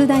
楠田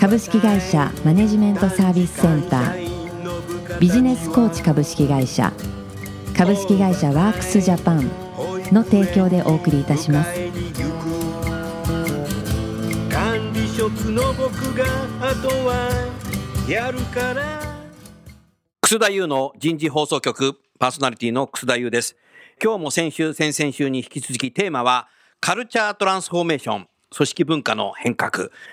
株式会社マネジメントサービスセンター、ビジネスコーチ株式会社、株式会社ワークスジャパンの提供でお送りいたします。管理職の僕があとはやるから、楠田優の人事放送局、パーソナリティの楠田優です。今日も先週、先々週に引き続きテーマはカルチャートランスフォーメーション、組織文化の変革。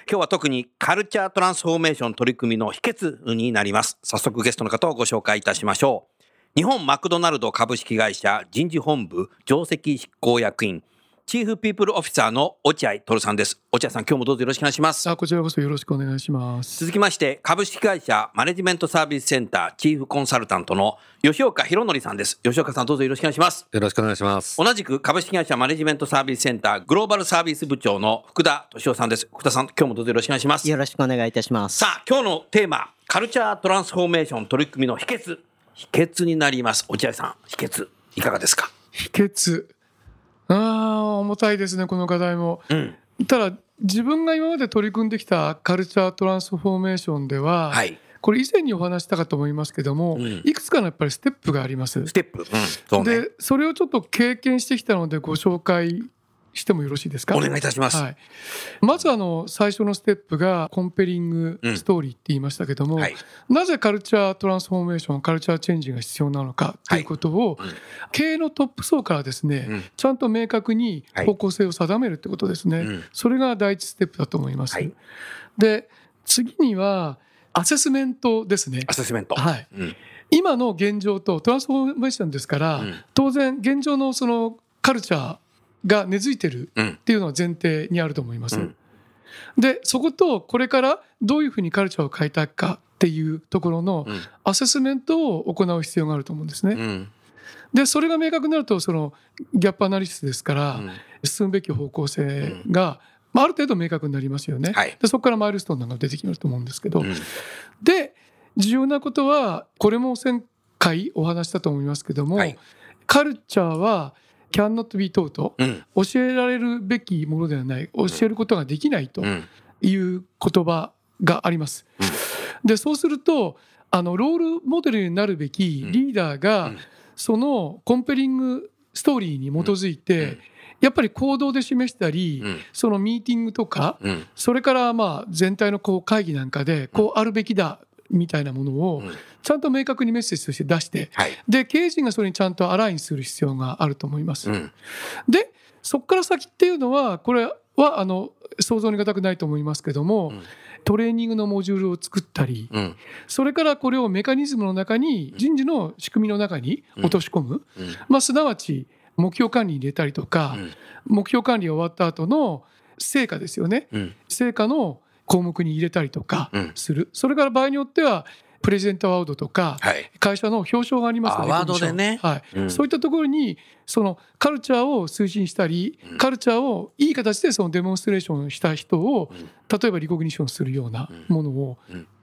今日は特にカルチャートランスフォーメーション取り組みの秘訣になります。早速ゲストの方をご紹介いたしましょう。日本マクドナルド株式会社人事本部上席執行役員、チーフピープルオフィサーの落合徹さんです。落合さん、今日もどうぞよろしくお願いします。こちらこそよろしくお願いします。続きまして、株式会社マネジメントサービスセンターチーフコンサルタントの吉岡博典さんです。吉岡さん、どうぞよろしくお願いします。よろしくお願いします。同じく株式会社マネジメントサービスセンターグローバルサービス部長の福田俊夫さんです。福田さん、今日もどうぞよろしくお願いします。よろしくお願いいたします。さあ、今日のテーマ、カルチャートランスフォーメーション取り組みの秘訣になります。落合さん、秘訣いかがですか？重たいですね、この課題も、ただ自分が今まで取り組んできたカルチャートランスフォーメーションでは、これ以前にお話したかと思いますけども、いくつかのやっぱりステップがあります。で、それをちょっと経験してきたのでご紹介してもよろしいですか？お願いいたします。まず最初のステップがコンペリングストーリーって言いましたけども、なぜカルチャートランスフォーメーション、カルチャーチェンジが必要なのかということを、経営のトップ層からですね、ちゃんと明確に方向性を定めるってことですね。それが第一ステップだと思います。で、次にはアセスメントですね。今の現状とトランスフォーメーションですから、当然現状のそのカルチャーが根付いてるっていうのは前提にあると思います。で、そことこれからどういうふうにカルチャーを変えたいかっていうところのアセスメントを行う必要があると思うんですね。で、それが明確になると、そのギャップアナリシスですから、進むべき方向性がある程度明確になりますよね。で、そこからマイルストーンなんか出てきると思うんですけど、で、重要なことは、これも前回お話したと思いますけども、カルチャーはcan not be taught、教えられるべきものではない、教えることができないという言葉があります。で、そうするとロールモデルになるべきリーダーが、そのコンペリングストーリーに基づいて、やっぱり行動で示したり、そのミーティングとか、それから全体のこう会議なんかでこうあるべきだみたいなものをちゃんと明確にメッセージとして出して、で、経営陣がそれにちゃんとアラインする必要があると思います。で、そこから先っていうのは、これは想像に難くないと思いますけども、トレーニングのモジュールを作ったり、それからこれをメカニズムの中に、人事の仕組みの中に落とし込む、すなわち目標管理に入れたりとか、目標管理が終わった後の成果ですよね、成果の項目に入れたりとかする、それから場合によってはプレゼントアワードとか、会社の表彰がありますよね、アワードでね、そういったところにそのカルチャーを推進したり、カルチャーをいい形でそのデモンストレーションした人を、例えばリコグニションするようなものを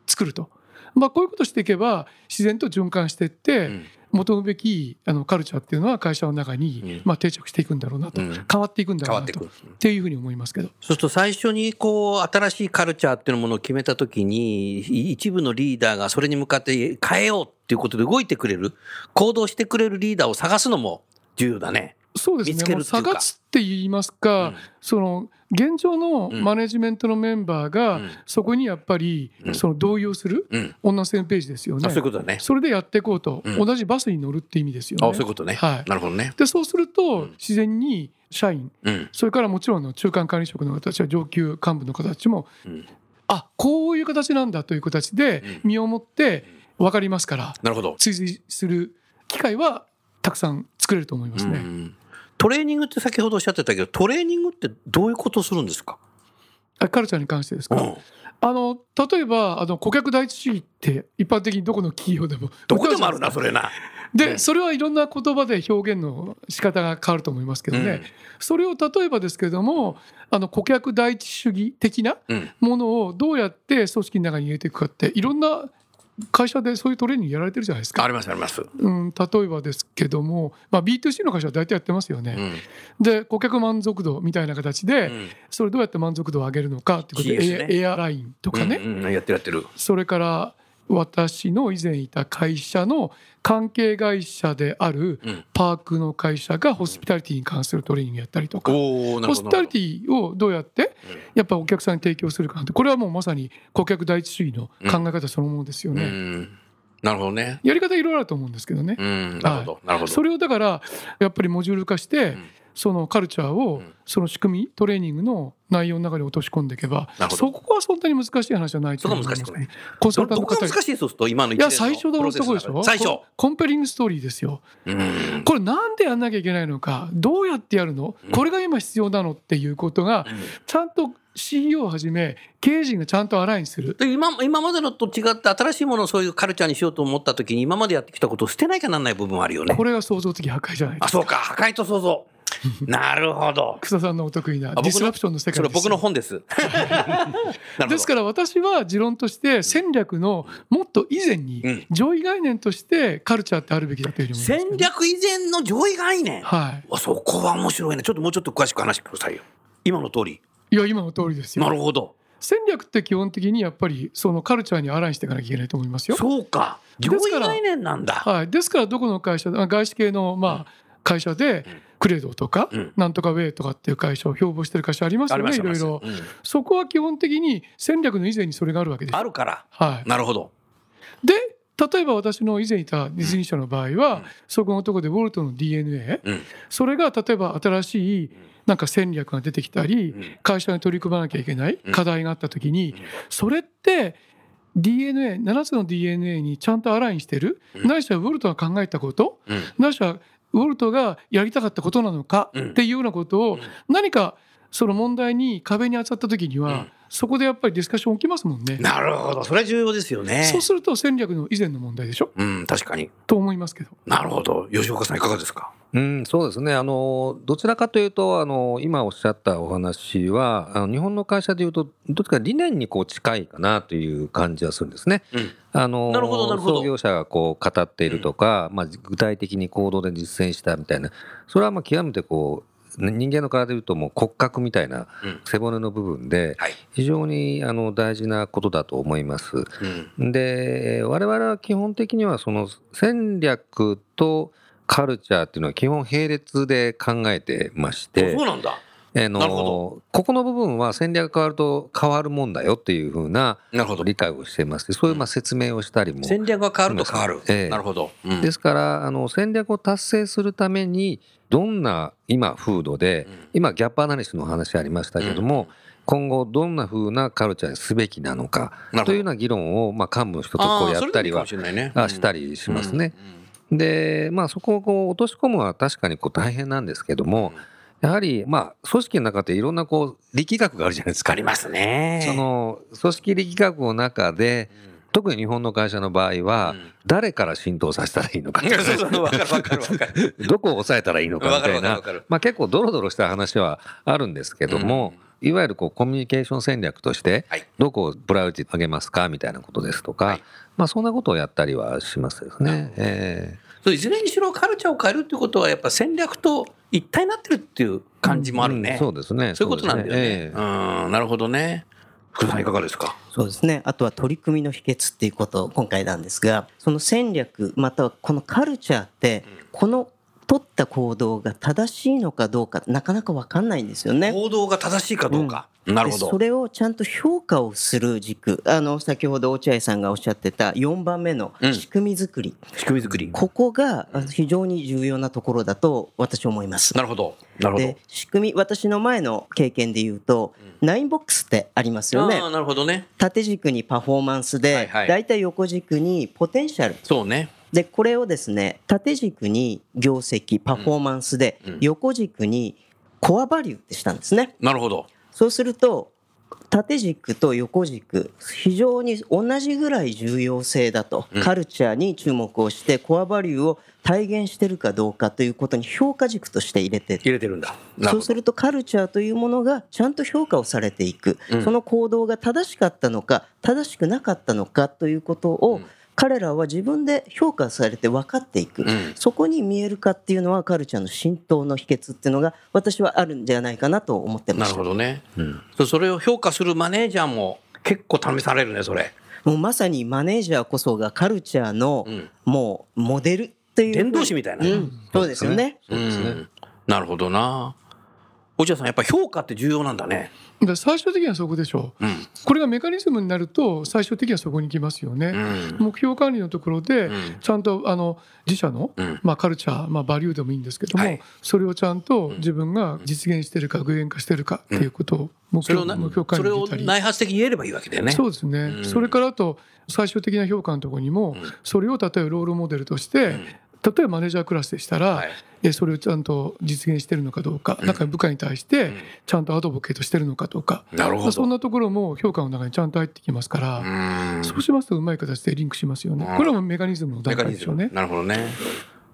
作ると、こういうことをしていけば自然と循環していって、求むべきカルチャーっていうのは会社の中に定着していくんだろうなと、変わっていくんだろうなとっていうふうに思いますけど、そうすると最初にこう新しいカルチャーっていうものを決めたときに、一部のリーダーがそれに向かって変えようっていうことで動いてくれる、行動してくれるリーダーを探すのも重要だね。そうですね、見つけるっていうか、探すって言いますか、その現状のマネジメントのメンバーがそこにやっぱりその同意をする、同じセームページですよね。そういうことだね。それでやっていこうと、同じバスに乗るって意味ですよね。そういうことね、なるほどね。で、そうすると自然に社員、それからもちろん中間管理職の方たちは、上級幹部の方たちも、こういう形なんだという形で身をもって分かりますから、追随する機会はたくさん作れると思いますね。トレーニングって先ほどおっしゃってたけど、トレーニングってどういうことをするんですか？カルチャーに関してですか？例えば顧客第一主義って一般的にどこの企業でもあるな、それな。でそれはいろんな言葉で表現の仕方が変わると思いますけどね、うん、それを例えばですけれども顧客第一主義的なものをどうやって組織の中に入れていくかっていろんな会社でそういうトレーニングやられてるじゃないですか。ありますあります、うん、例えばですけども、B2C の会社は大体やってますよね、うん、で顧客満足度みたいな形で、うん、それどうやって満足度を上げるのかってことで、ね、エアラインとかね、うんうん、やってるそれから私の以前いた会社の関係会社であるパークの会社がホスピタリティに関するトレーニングやったりとか、ホスピタリティをどうやってやっぱお客さんに提供するかって、これはもうまさに顧客第一主義の考え方そのものですよね、うんうん、なるほどね。やり方いろいろあると思うんですけどね、うん、なるほど、なるほど。それをだからやっぱりモジュール化して、うん、そのカルチャーをその仕組みトレーニングの内容の中に落とし込んでいけば、そこはそんなに難しい話じゃないと思います、ね。そこは難しいですね。コンサルタントの方が難しいそうすると今の一連のプロセスの中で、いや最初のところでしょ。最初コンペリングストーリーですよ。これなんでやんなきゃいけないのか、どうやってやるの、これが今必要なのっていうことがちゃんとCEO をはじめ経営陣がちゃんとアラインする。で 今までのと違って新しいものをそういうカルチャーにしようと思った時に今までやってきたことを捨てなきゃなんない部分はあるよね。これが創造的破壊じゃないですか。あ、そうか、破壊と創造なるほど。草さんのお得意なディスラプションの世界です。それ僕の本ですですから私は持論として戦略のもっと以前に上位概念としてカルチャーってあるべきだというふうに思います、ね、戦略以前の上位概念、はい、そこは面白いね。ちょっともうちょっと詳しく話してくださいよ。今の通り。いや今の通りですよ。なるほど。戦略って基本的にやっぱりそのカルチャーにアラインしていかなきゃいけないと思いますよ。そうか、上位概念なんだ。はい、ですからどこの会社、外資系の会社でクレードとかなんとかウェイとかっていう会社を標榜してる会社ありますよね、いろいろ。そこは基本的に戦略の以前にそれがあるわけです。あるから、はい、なるほど。で例えば私の以前いたディズニー社の場合は、そこのところでウォルトの DNA、それが例えば新しいなんか戦略が出てきたり、会社に取り組まなきゃいけない課題があったときに、それってDNA、 7つの DNA にちゃんとアラインしてる、ないしはウォルトが考えたこと、ないしはウォルトがやりたかったことなのかっていうようなことを、何かその問題に壁に当たった時にはそこでやっぱりディスカッション起きますもんね。なるほど、それは重要ですよね。そうすると戦略の以前の問題でしょ、うん、確かにと思いますけど。なるほど。吉岡さんいかがですか。うん、そうですね。どちらかというと今おっしゃったお話は日本の会社でいうとどっちか理念にこう近いかなという感じはするんですね、うん、創業者がこう語っているとか、具体的に行動で実践したみたいな、それは極めてこう人間の体でいうともう骨格みたいな背骨の部分で非常に大事なことだと思います、うん、で我々は基本的にはその戦略とカルチャーっていうのは基本並列で考えてまして、そうなんだ、ここの部分は戦略変わると変わるもんだよっていうふうな理解をしています。そういう説明をしたりも、戦略が変わると変わる、なるほど、うん、ですから戦略を達成するためにどんな今風土で、今ギャップアナリシスの話ありましたけども、今後どんな風なカルチャーにすべきなのかというような議論を幹部の人とこうやったりはしたりしますね。でそこをこう落とし込むのは確かにこう大変なんですけども、やはり組織の中でいろんなこう力学があるじゃないですか。ありますね。その組織力学の中で、特に日本の会社の場合は誰から浸透させたらいいのか、どこを抑えたらいいのかみたいな、結構ドロドロした話はあるんですけども、いわゆるこうコミュニケーション戦略としてどこをプライオリティ上げますかみたいなことですとか、そんなことをやったりはしますですね。いずれにしろカルチャーを変えるということはやっぱ戦略と一体になってるっていう感じもあるね、うん、そうですね、そういうことなんだよね、なるほどね。福田さんいかがですか。そうですね、あとは取り組みの秘訣っていうことを今回なんですが、その戦略またはこのカルチャーって、この取った行動が正しいのかどうかなかなか分かんないんですよね。行動が正しいかどうか、なるほど。それをちゃんと評価をする軸、先ほど落合さんがおっしゃってた4番目の仕組み作り、仕組み作り、ここが非常に重要なところだと私は思います。なるほど、なるほど。で仕組み、私の前の経験で言うと、ナインボックスってありますよね。あ、なるほどね。縦軸にパフォーマンスで、だいたい横軸にポテンシャル。そうね。でこれをですね、縦軸に業績パフォーマンスで、横軸にコアバリューってしたんですね。なるほど。そうすると縦軸と横軸非常に同じぐらい重要性だと、カルチャーに注目をしてコアバリューを体現してるかどうかということに評価軸として入れてるんだ。そうするとカルチャーというものがちゃんと評価をされていく、その行動が正しかったのか正しくなかったのかということを彼らは自分で評価されて分かっていく、そこに見える化っていうのはカルチャーの浸透の秘訣っていうのが私はあるんじゃないかなと思ってました。なるほどね、それを評価するマネージャーも結構試されるね。それもうまさにマネージャーこそがカルチャーのもうモデルという、伝道師みたいな、そうですよね、なるほどな。落合さん、やっぱり評価って重要なんだね。最終的にはそこでしょう、これがメカニズムになると最終的にはそこに行きますよね、目標管理のところでちゃんと自社のカルチャー、バリューでもいいんですけども、それをちゃんと自分が実現してるか具現化してるかっていうことを目標管理に入れたり、それを内発的に言えればいいわけだよね。そうですね、それからあと最終的な評価のところにもそれを例えばロールモデルとして、例えばマネージャークラスでしたら、それをちゃんと実現してるのかどうか、なんか部下に対してちゃんとアドボケートしてるのかどうか、そんなところも評価の中にちゃんと入ってきますから、そうしますとうまい形でリンクしますよね。これはもうメカニズムの段階でしょうね。なるほどね。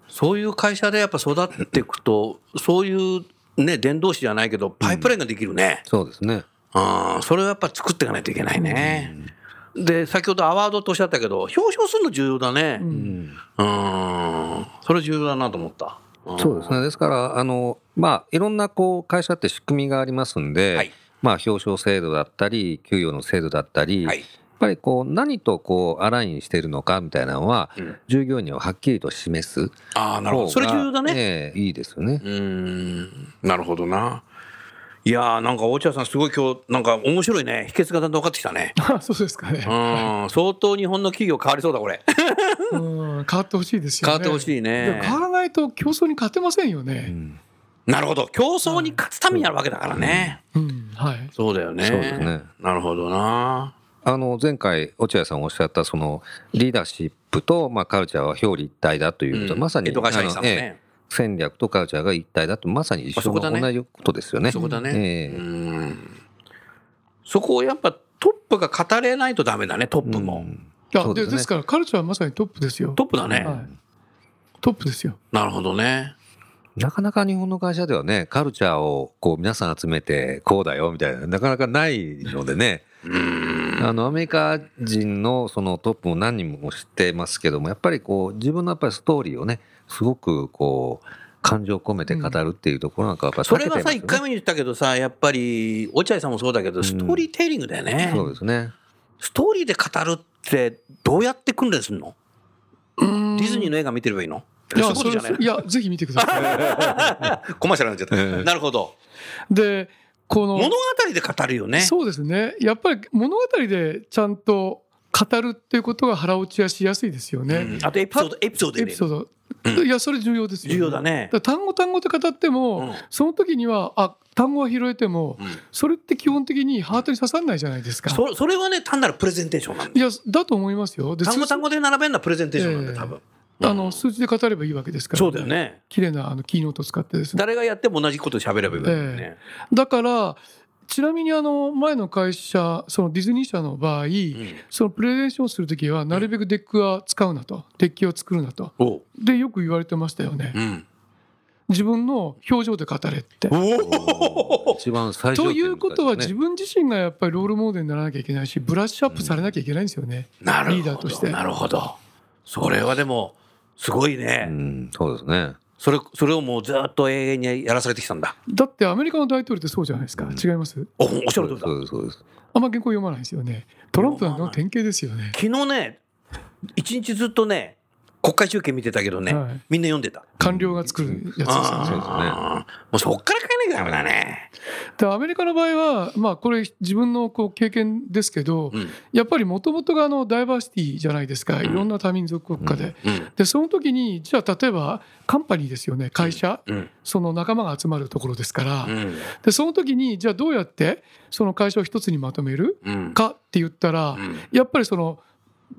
そういう会社でやっぱ育っていくと、そういうね、伝道師じゃないけどパイプラインができるね、そうですね。それをやっぱ作っていかないといけないね。で先ほどアワードとおっしゃったけど、表彰するの重要だね。それ重要だなと思った。そうですね。ですからいろんなこう会社って仕組みがありますんで、表彰制度だったり給与の制度だったり、やっぱりこう何とこうアラインしているのかみたいなのは、従業員をはっきりと示す。なるほど。それ重要だね。いいですよね。なるほどな。いやー、なんか落合さんすごい今日なんか面白いね、秘訣がだんだん分かってきたね。そうですかね。相当日本の企業変わりそうだこれ。変わってほしいですよね。変わってほしいね。でも変わらないと競争に勝てませんよね。なるほど。競争に勝つためにあるわけだからね。そうだよね。そうですね。なるほどな。前回落合さんおっしゃったそのリーダーシップとカルチャーは表裏一体だということ、まさに江戸川社員さんもね、戦略とカルチャーが一体だと、まさに一緒の同じことですよね。そこだね。そこをやっぱトップが語れないとダメだね。トップも。ですからカルチャーはまさにトップですよ。トップだね。トップですよ。なるほどね。なかなか日本の会社ではね、カルチャーをこう皆さん集めてこうだよみたいな、なかなかないのでね。アメリカ人のそのトップも何人も知ってますけども、やっぱりこう自分のやっぱりストーリーをね、すごくこう感情を込めて語るっていうところなんかやっぱり避けてますね。それはさ、1回目に言ったけどさ、やっぱり落合さんもそうだけど、ストーリーテーリングだよね。そうですね。ストーリーで語るってどうやって訓練するの？ディズニーの映画見てればいいの？いやぜひ見てください。コマーシャルになっちゃった。なるほど。でこの物語で語るよね。そうですね。やっぱり物語でちゃんと語るっていうことが腹落ちはしやすいですよね。あとエピソード、いやそれ重要ですよね。重要だね。だから単語で語っても、その時には単語は拾えても、それって基本的にハートに刺さらないじゃないですか。それはね、単なるプレゼンテーションなんだ。いやだと思いますよ。で単語で並べるのはプレゼンテーションなんで、多分。数字で語ればいいわけですから、ね。そうだよね。綺麗なキーノート使ってですね。誰がやっても同じこと喋ればいいわけですね。だからちなみに前の会社、そのディズニー社の場合、そのプレゼンションするときはなるべくデックは使うなと、デッキを作るなと、でよく言われてましたよね。自分の表情で語れって。一番最初ということは、自分自身がやっぱりロールモデルにならなきゃいけないし、ブラッシュアップされなきゃいけないんですよね。リーダーとして。なるほど。それはでもすごいね。そうですね。それをもうずっと永遠にやらされてきたんだ。だってアメリカの大統領ってそうじゃないですか。違います？おっしゃる通りだ。そうです。あんま原稿読まないですよね。トランプなんかの典型ですよね。昨日ね、一日ずっとね、国会中継見てたけどね、みんな読んでた。官僚が作るやつですよね。もうそっから変えなきゃダメだね。アメリカの場合は、これ自分のこう経験ですけど、やっぱりもともとがダイバーシティじゃないですか。いろんな多民族国家で。でその時に、じゃあ例えばカンパニーですよね、会社、その仲間が集まるところですから、でその時にじゃあどうやってその会社を一つにまとめるかって言ったら、やっぱりその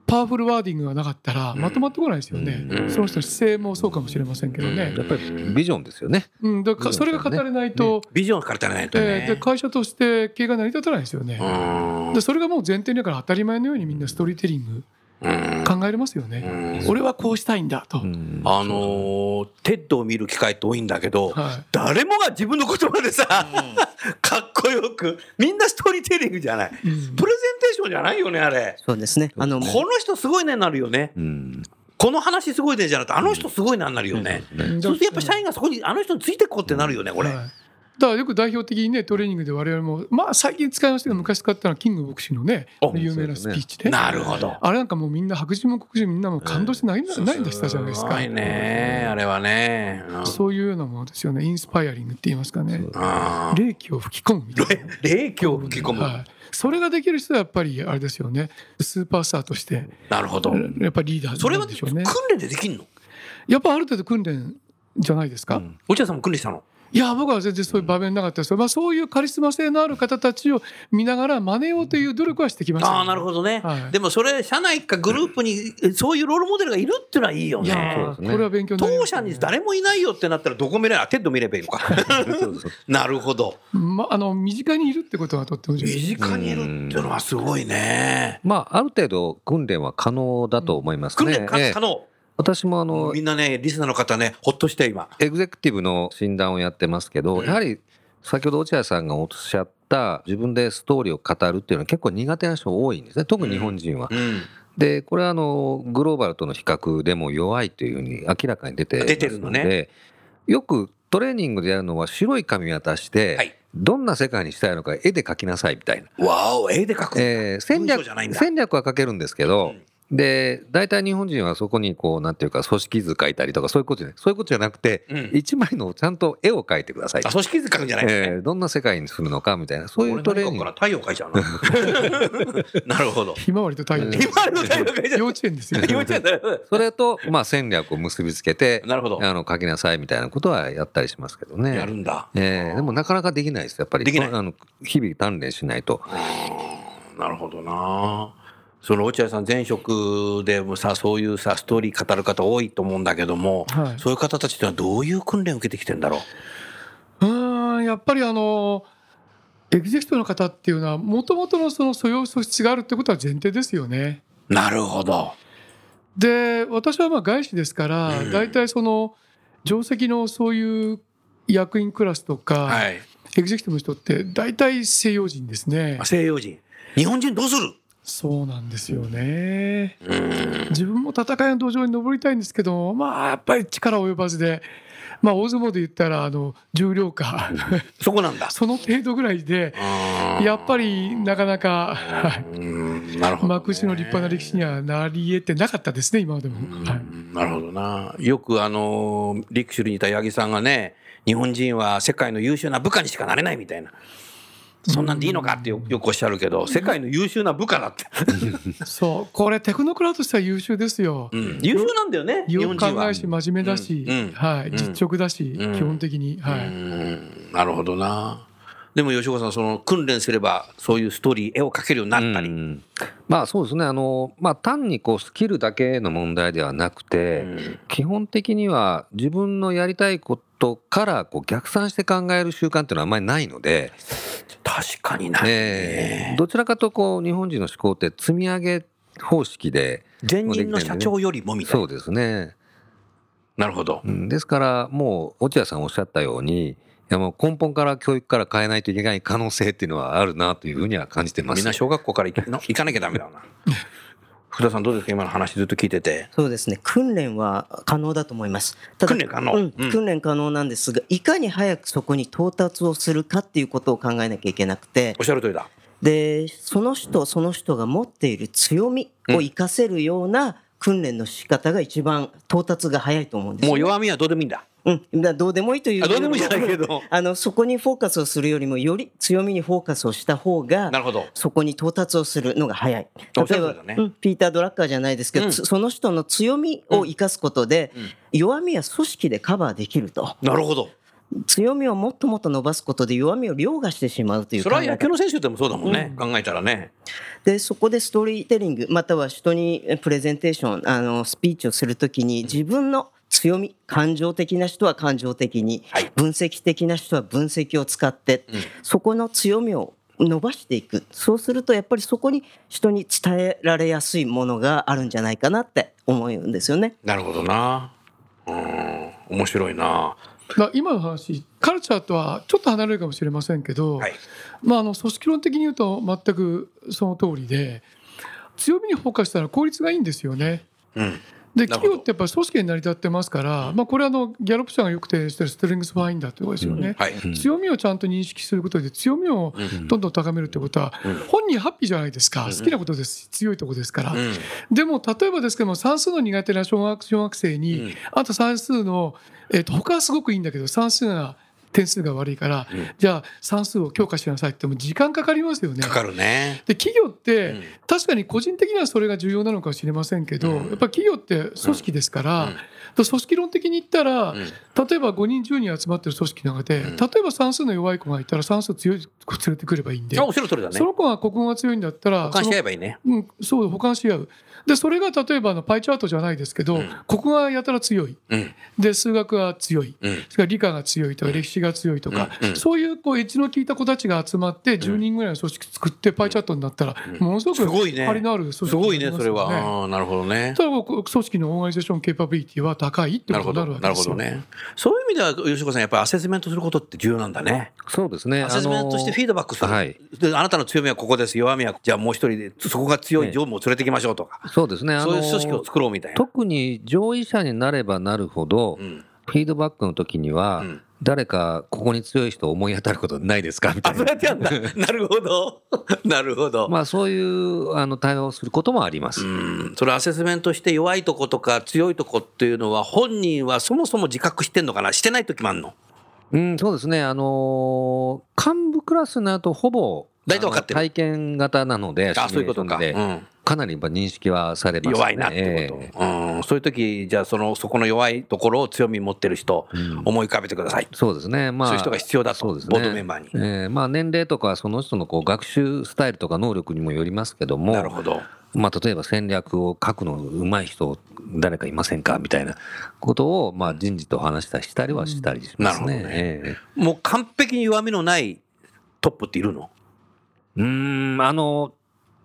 パワフルワーディングがなかったらまとまってこないですよね、うん、その人の姿勢もそうかもしれませんけどね、うん、やっぱりビジョンですよね、うん、だからそれが語れないと、ビジョンが語れないとね、で会社として経営が成り立たないですよね、うん、でそれがもう前提だから当たり前のようにみんなストーリーテリング考えれますよね、うん、俺はこうしたいんだと、うん、テッドを見る機会って多いんだけど、はい、誰もが自分の言葉でさ、うん、かっこよくみんなストーリーテリングじゃない、うん、プレゼンテーションじゃないよねあれ。そうですね、この人すごいねなるよね、うん、この話すごいねじゃなくてあの人すごいななるよね、うん、そうするとやっぱ社員がそこにあの人についてこうってなるよねこれ、はい、だからよく代表的にねトレーニングで我々もまあ最近使いましたけど昔使ったのはキング牧師のね有名なスピーチで、なるほど、あれなんかもうみんな白人も黒人みんなもう感動して泣い出したじゃないですか。すごいねあれはね、そういうようなものですよね。インスパイアリングって言いますかね、霊気を吹き込むみたいな、霊気を吹き込む、はい、それができる人はやっぱりあれですよね、スーパースターとして。なるほど、やっぱりリーダーなんでしょうね。それは訓練でできるの？やっぱある程度訓練じゃないですか。落合さんも訓練したの？いや僕は全然そういう場面なかったです、まあ、そういうカリスマ性のある方たちを見ながら真似ようという努力はしてきました、ね、ああなるほどね、はい、でもそれ社内かグループにそういうロールモデルがいるっていうのはいいよね。いやこれは勉強になりますね。当社に誰もいないよってなったらどこ見ればテッド見ればいいのかなるほど、まあ、身近にいるってことはとっても重要です。身近にいるっていうのはすごいね、まあ、ある程度訓練は可能だと思いますね。訓練可能、私もみんなねリスナーの方ねほっとして今エグゼクティブの診断をやってますけど、うん、やはり先ほど落合さんがおっしゃった自分でストーリーを語るっていうのは結構苦手な人多いんですね、特に日本人は、うんうん、でこれはグローバルとの比較でも弱いというふうに明らかに出てるので、よくトレーニングでやるのは白い紙渡して、はい、どんな世界にしたいのか絵で描きなさいみたいな。わお絵で描く、戦略は描けるんですけど、うん、で大体日本人はそこにこうなんていうか組織図描いたりとかそういうことじゃなくて、一枚のちゃんと絵を描いてください、うん、組織図描くんじゃないですね、どんな世界にするのかみたいな、そういうトレーニング。俺何かから太陽描いちゃうななるほど、ひまわりと太陽、ひまわりと太陽描いちゃう幼稚園ですよね幼稚園だよそれと、まあ、戦略を結びつけてなるほど描きなさいみたいなことはやったりしますけどね。やるんだ、でもなかなかできないです。やっぱりできない、日々鍛錬しないと。なるほどな。その落合さん前職でもさそういうさストーリー語る方多いと思うんだけども、はい、そういう方たちってのはどういう訓練を受けてきてんだろう？やっぱりエグゼクティブの方っていうのはもともとのその素養素質があるってことは前提ですよね。なるほど。で私はまあ外資ですから、うん、大体その上席のそういう役員クラスとか、はい、エグゼクティブの人って大体西洋人ですね。西洋人。日本人どうする？そうなんですよね。自分も戦いの道場に登りたいんですけど、まあやっぱり力及ばずで、まあ大相撲で言ったら重量かそこなんだその程度ぐらいでやっぱりなかなか幕内の立派な力士にはなり得てなかったですね今までも、はい、なるほどな。よく力士にいた八木さんがね、日本人は世界の優秀な部下にしかなれないみたいな、そんなんでいいのかってよくおっしゃるけど、世界の優秀な部下だってそうこれテクノクラとしては優秀ですよ、うん、優秀なんだよね日本人は。よく考えし真面目だし、うんうん、はい、実直だし、うん、基本的に、はい、うん、なるほどな。でも吉岡さん、その訓練すればそういうストーリー絵を描けるようになったり、うん、まあそうですね、まあ、単にこうスキルだけの問題ではなくて、うん、基本的には自分のやりたいことからこう逆算して考える習慣っていうのはあんまりないので確かにない、ねえー、どちらかとこう日本人の思考って積み上げ方式で前任の社長よりもみたいな。そうですね。なるほど、うん、ですからもう落合さんおっしゃったように、いやもう根本から教育から変えないといけない可能性っていうのはあるなというふうには感じてます。みんな小学校から行かなきゃダメだよな福田さんどうですか今の話ずっと聞いてて。そうですね、訓練は可能だと思います。ただ訓練可能、うんうん、訓練可能なんですが、いかに早くそこに到達をするかっていうことを考えなきゃいけなくて。おっしゃる通りだ。でその人が持っている強みを生かせるような訓練の仕方が一番到達が早いと思うんです、ね、もう弱みはどうでもいいんだ。うん、どうでもいいというどうでもいいじゃないけどそこにフォーカスをするよりもより強みにフォーカスをした方がなるほどそこに到達をするのが早い。例えば、ね、うん、ピーター・ドラッカーじゃないですけど、うん、その人の強みを生かすことで、うんうん、弱みは組織でカバーできると。なるほど。強みをもっともっと伸ばすことで弱みを凌駕してしまうという考え方。それは野球の選手でもそうだもんね、考えたらね。でそこでストーリーテリングまたは人にプレゼンテーションスピーチをするときに自分の強み、感情的な人は感情的に、分析的な人は分析を使って、そこの強みを伸ばしていく。そうするとやっぱりそこに人に伝えられやすいものがあるんじゃないかなって思うんですよね。なるほどな、面白いな。今の話カルチャーとはちょっと離れるかもしれませんけど、組織論的に言うと全くその通りで、強みにフォーカスしたら効率がいいんですよね、で企業ってやっぱり組織に成り立ってますから、これはギャロップ社がよく提案しているストレングスファインダーということですよね、強みをちゃんと認識することで強みをどんどん高めるということは、本人ハッピーじゃないですか、好きなことです、強いところですから、でも例えばですけども算数の苦手な小学生に、あと算数の、他はすごくいいんだけど算数が点数が悪いから、じゃあ算数を強化しなさいっても時間かかりますよね。かかるね。で企業って、確かに個人的にはそれが重要なのかもしれませんけど、やっぱり企業って組織ですから、組織論的に言ったら、例えば5人10人集まってる組織の中で、例えば算数の弱い子がいたら算数強い子連れてくればいいんで、その子が国語が強いんだったら補完し合えばいいね。そう、補完し合う。でそれが例えばパイチャートじゃないですけど、国語がやたら強い、で数学が強い、それから理科が強いとか歴史が強いとか、そういうエッジの効いた子たちが集まって10人ぐらいの組織作ってパイチャートになったらものすごく張りのある組織になりますよね。すごいねそれは。あ、なるほどね。ただ組織のオーガニゼーションケーパビリティは高いってことになるわけですよ。なるほどね。そういう意味では吉岡さんやっぱりアセスメントすることって重要なんだね。そうですね。アセスメントしてフィードバックする、であなたの強みはここです、弱みはじゃあもう一人でそこが強い常務を連れてきましょうとか、そうですね、そういう組織を作ろうみたいな。特に上位者になればなるほど、フィードバックの時には、誰かここに強い人を思い当たることないですかみたいな。なるほどなるほど、そういう対応をすることもあります。それアセスメントして弱いとことか強いとこっていうのは本人はそもそも自覚してんのかな、してない時もあるの？そうですね、幹部クラスになるとほぼ大体分かってる、体験型なので、そういうことか、かなり認識はされますね。弱いなってこと、そういう時じゃあそこの弱いところを強み持ってる人、思い浮かべてください。そうですね、そういう人が必要だと、ボードメンバーに、年齢とかその人の学習スタイルとか能力にもよりますけども。なるほど。例えば戦略を書くの上手い人誰かいませんかみたいなことを人事と話したりはしたりしますね。なるほどね。もう完璧に弱みのないトップっているの？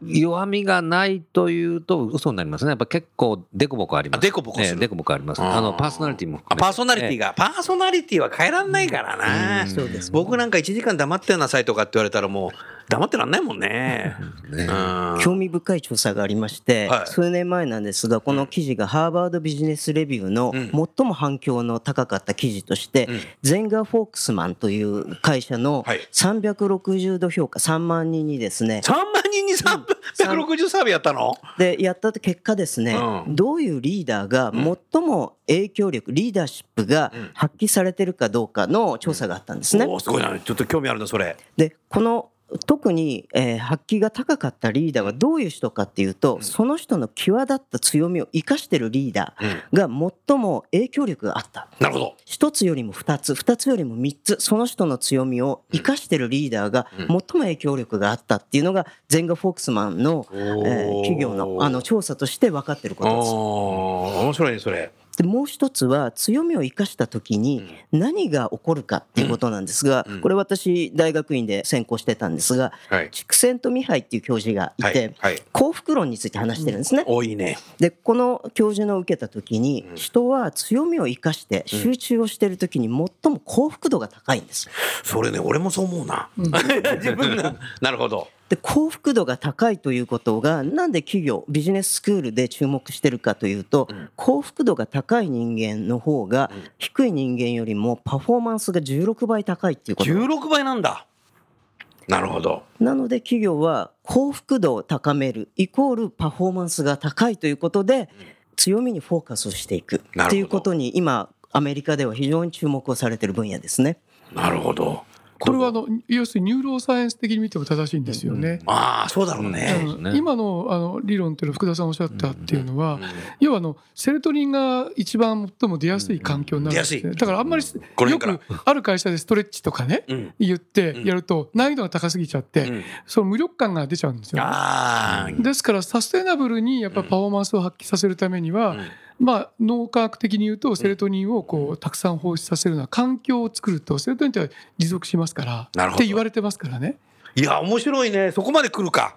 弱みがないというと嘘になりますね。やっぱ結構デコボコあります。デコボコあります。パーソナリティも含めて。パーソナリティは変えらんないからな。そうですね。僕なんか1時間黙ってなさいとかって言われたらもう黙ってらんないもんね。興味深い調査がありまして、数年前なんですが、この記事がハーバードビジネスレビューの最も反響の高かった記事として、ゼンガー・フォークスマンという会社の360度評価3万人にですね。3万人に360サービスやったの？でやった結果ですね、どういうリーダーが最も影響力、リーダーシップが発揮されてるかどうかの調査があったんですね。すごいな、ちょっと興味あるなそれ。でこの特に、発揮が高かったリーダーはどういう人かっていうと、その人の際立った強みを生かしてるリーダーが最も影響力があった。なるほど。1つよりも2つ、2つよりも3つ、その人の強みを生かしてるリーダーが最も影響力があったっていうのがゼンガー・フォークスマンの、企業の、調査として分かってることです。面白いねそれ。でもう一つは強みを生かした時に何が起こるかっていうことなんですが、これ私大学院で専攻してたんですが、チクセント・ミハイっていう教授がいて幸福論について話してるんですね。多いね。でこの教授の受けた時に、人は強みを生かして集中をしてる時に最も幸福度が高いんです。それね俺もそう思うな自分がなるほど。で幸福度が高いということがなんで企業ビジネススクールで注目してるかというと、幸福度が高い人間の方が低い人間よりもパフォーマンスが16倍高いっていうこと。16倍なんだ。なるほど。なので企業は幸福度を高めるイコールパフォーマンスが高いということで強みにフォーカスをしていくっていうことに今アメリカでは非常に注目をされている分野ですね。なるほど。これは要するにニューロサイエンス的に見ても正しいんですよね。うん、ああそうだろうね。今 の理論っていうのは福田さんおっしゃったっていうのは、要はセロトニンが一番最も出やすい環境になるんですね。だからあんまりよくある会社でストレッチとかね言ってやると難易度が高すぎちゃってその無力感が出ちゃうんですよね。ですからサステナブルにやっぱパフォーマンスを発揮させるためには、まあ、脳科学的に言うとセロトニンをこうたくさん放出させるのは環境を作るとセロトニンって持続しますからって言われてますからね。いや面白いね、そこまで来るか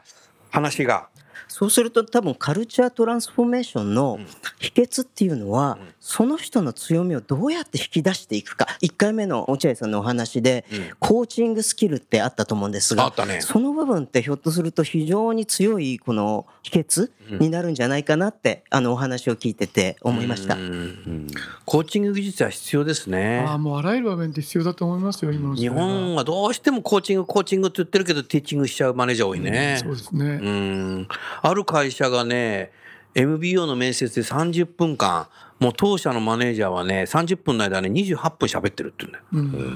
話が。そうすると多分カルチャートランスフォーメーションの秘訣っていうのは、その人の強みをどうやって引き出していくか。1回目の落合さんのお話でコーチングスキルってあったと思うんですが、あったね。その部分ってひょっとすると非常に強いこの秘訣になるんじゃないかなってお話を聞いてて思いました。うんうん、コーチング技術は必要ですね。もうあらゆる場面で必要だと思いますよ。今の日本はどうしてもコーチングって言ってるけどティーチングしちゃうマネージャー多いね。そうですね。ある会社がね MBO の面接で30分間、もう当社のマネージャーはね30分の間ね28分喋ってるって言うんだよ。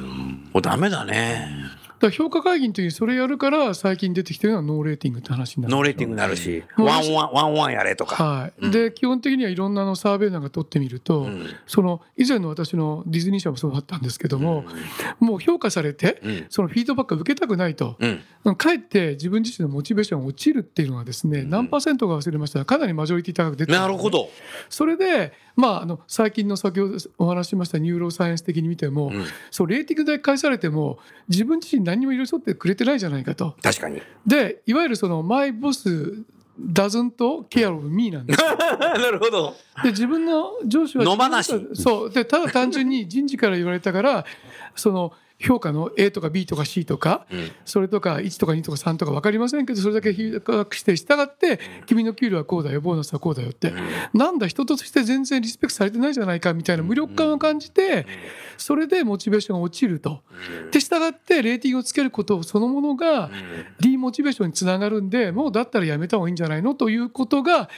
もうダメだね。だから評価会議の時にそれやるから最近出てきてるのはノーレーティングって話になる。ノーレーティングになるし、ワンワンやれとか、はい。で基本的にはいろんなのサーベイなんか取ってみると、その以前の私のディズニー社もそうだったんですけども、もう評価されて、そのフィードバックを受けたくないと、かえって自分自身のモチベーションが落ちるっていうのはですね、何%か忘れましたがかなりマジョリティ高く出てる。なるほど。それで最近の先ほどお話ししましたニューロサイエンス的に見ても、そうレーティングで返されても自分自身何も寄り添ってくれてないじゃないかと。確かに。でいわゆるそのマイボスdoesn't care of me なんですよ。なるほど。で自分の上司は野放し。そうでただ単純に人事から言われたからその評価の A とか B とか C とか、それとか1とか2とか3とか分かりませんけど、それだけ比較して従って君の給料はこうだよ、ボーナスはこうだよって、なんだ人として全然リスペクトされてないじゃないかみたいな無力感を感じて、それでモチベーションが落ちると。で従ってレーティングをつけることそのものがディモチベーションにつながるんで、もうだったらやめた方がいいんじゃないのということが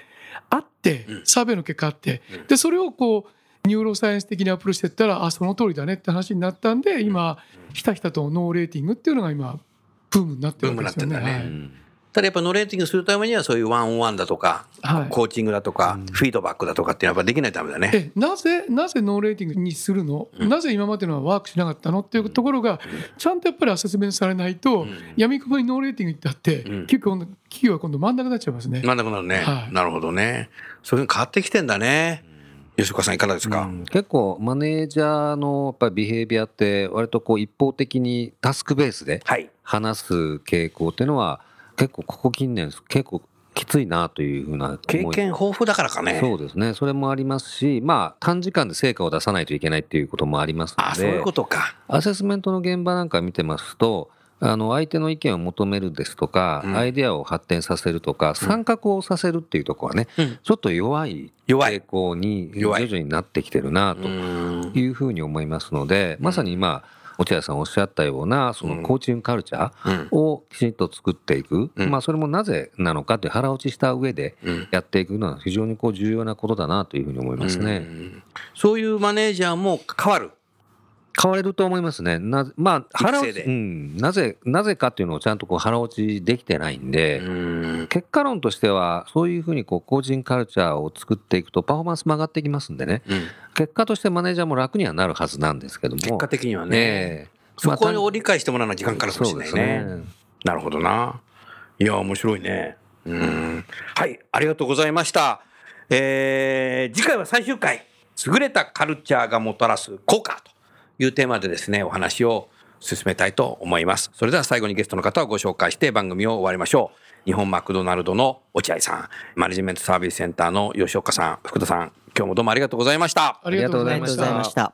あって、サーベイの結果あって、でそれをこうニューロサイエンス的にアプローチしていったら、あその通りだねって話になったんで、今ひたひたとノーレーティングっていうのが今ブームになってるんですよね。ただやっぱノーレーティングするためにはそういうワンオンワンだとか、コーチングだとか、フィードバックだとかっていうのはやっぱできないとダメだね。なぜノーレーティングにするの、なぜ今までのはワークしなかったのっていうところがちゃんとやっぱりアセスメントされないと、闇雲にノーレーティングってあって、結構企業は今度真ん中になっちゃいますね。真ん中になるね、はい、なるほどね。そういう風に変わってきてんだね。吉岡さんいかがですか。結構マネージャーのやっぱりビヘイビアって割とこう一方的にタスクベースで話す傾向っていうのは結構ここ近年結構きついなというふうな経験豊富だからかね。そうですね、それもありますし、短時間で成果を出さないといけないっていうこともありますので。そういうことか。アセスメントの現場なんか見てますと、相手の意見を求めるですとか、アイデアを発展させるとか、参画をさせるっていうところはね、ちょっと弱い傾向に徐々になってきてるなというふうに思いますので、まさに今落合さんおっしゃったようなそのコーチングカルチャーをきちんと作っていく、それもなぜなのかって腹落ちした上でやっていくのは非常にこう重要なことだなというふうに思いますね。そういうマネージャーも変われると思いますね。なぜかっていうのをちゃんとこう腹落ちできてないんで、結果論としてはそういうふうにこう個人カルチャーを作っていくとパフォーマンスも上がってきますんでね、結果としてマネージャーも楽にはなるはずなんですけども、結果的にはね、そこを理解してもらうのは時間かかるかもしれない ね。なるほどな。いや面白いね。はい、ありがとうございました。次回は最終回、優れたカルチャーがもたらす効果というテーマでですね、お話を進めたいと思います。それでは最後にゲストの方をご紹介して番組を終わりましょう。日本マクドナルドの落合さん、マネジメントサービスセンターの吉岡さん、福田さん、今日もどうもありがとうございました。ありがとうございました。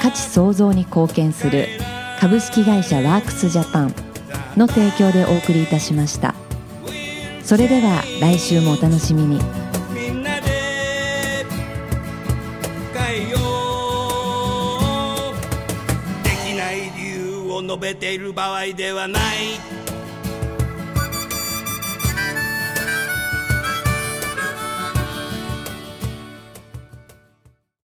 価値創造に貢献する株式会社ワークスジャパンの提供でお送りいたしました。それでは来週もお楽しみに。みんなで変えよう。できない理由を述べている場合ではない。